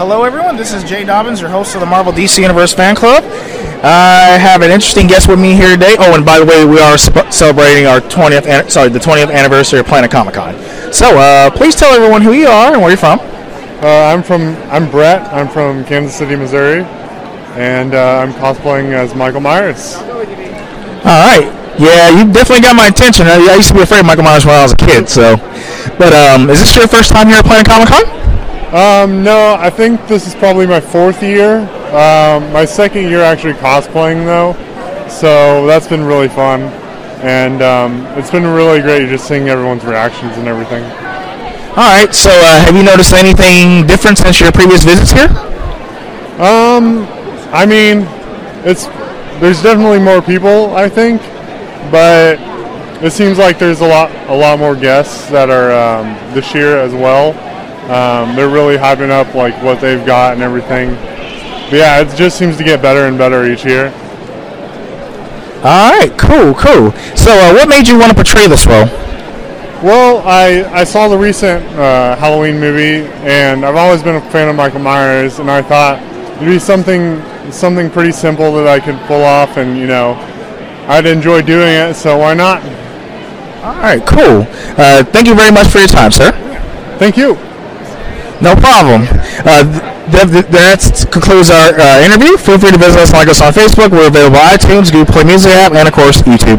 Hello everyone, this is Jay Dobbins, your host of the Marvel DC Universe Fan Club. I have an interesting guest with me here today. Oh, and by the way, we are celebrating our 20th anniversary of Planet Comic Con. So, please tell everyone who you are and where you're from. I'm Brett. I'm from Kansas City, Missouri, and I'm cosplaying as Michael Myers. All right. Yeah, you definitely got my attention. I used to be afraid of Michael Myers when I was a kid. So, but is this your first time here at Planet Comic Con? No, I think this is probably my fourth year. My second year actually cosplaying though, so that's been really fun, and it's been really great just seeing everyone's reactions and everything. All right, so have you noticed anything different since your previous visits here? I mean, there's definitely more people, I think, but it seems like there's a lot more guests that are this year as well. They're really hyping up like what they've got and everything. But yeah, it just seems to get better and better each year. All right, cool. So, what made you want to portray this role? Well, I saw the recent Halloween movie, and I've always been a fan of Michael Myers, and I thought it'd be something pretty simple that I could pull off, and you know, I'd enjoy doing it. So why not? All right, cool. Thank you very much for your time, sir. Thank you. No problem. That concludes our interview. Feel free to visit us and like us on Facebook. We're available on iTunes, Google Play Music app, and, of course, YouTube.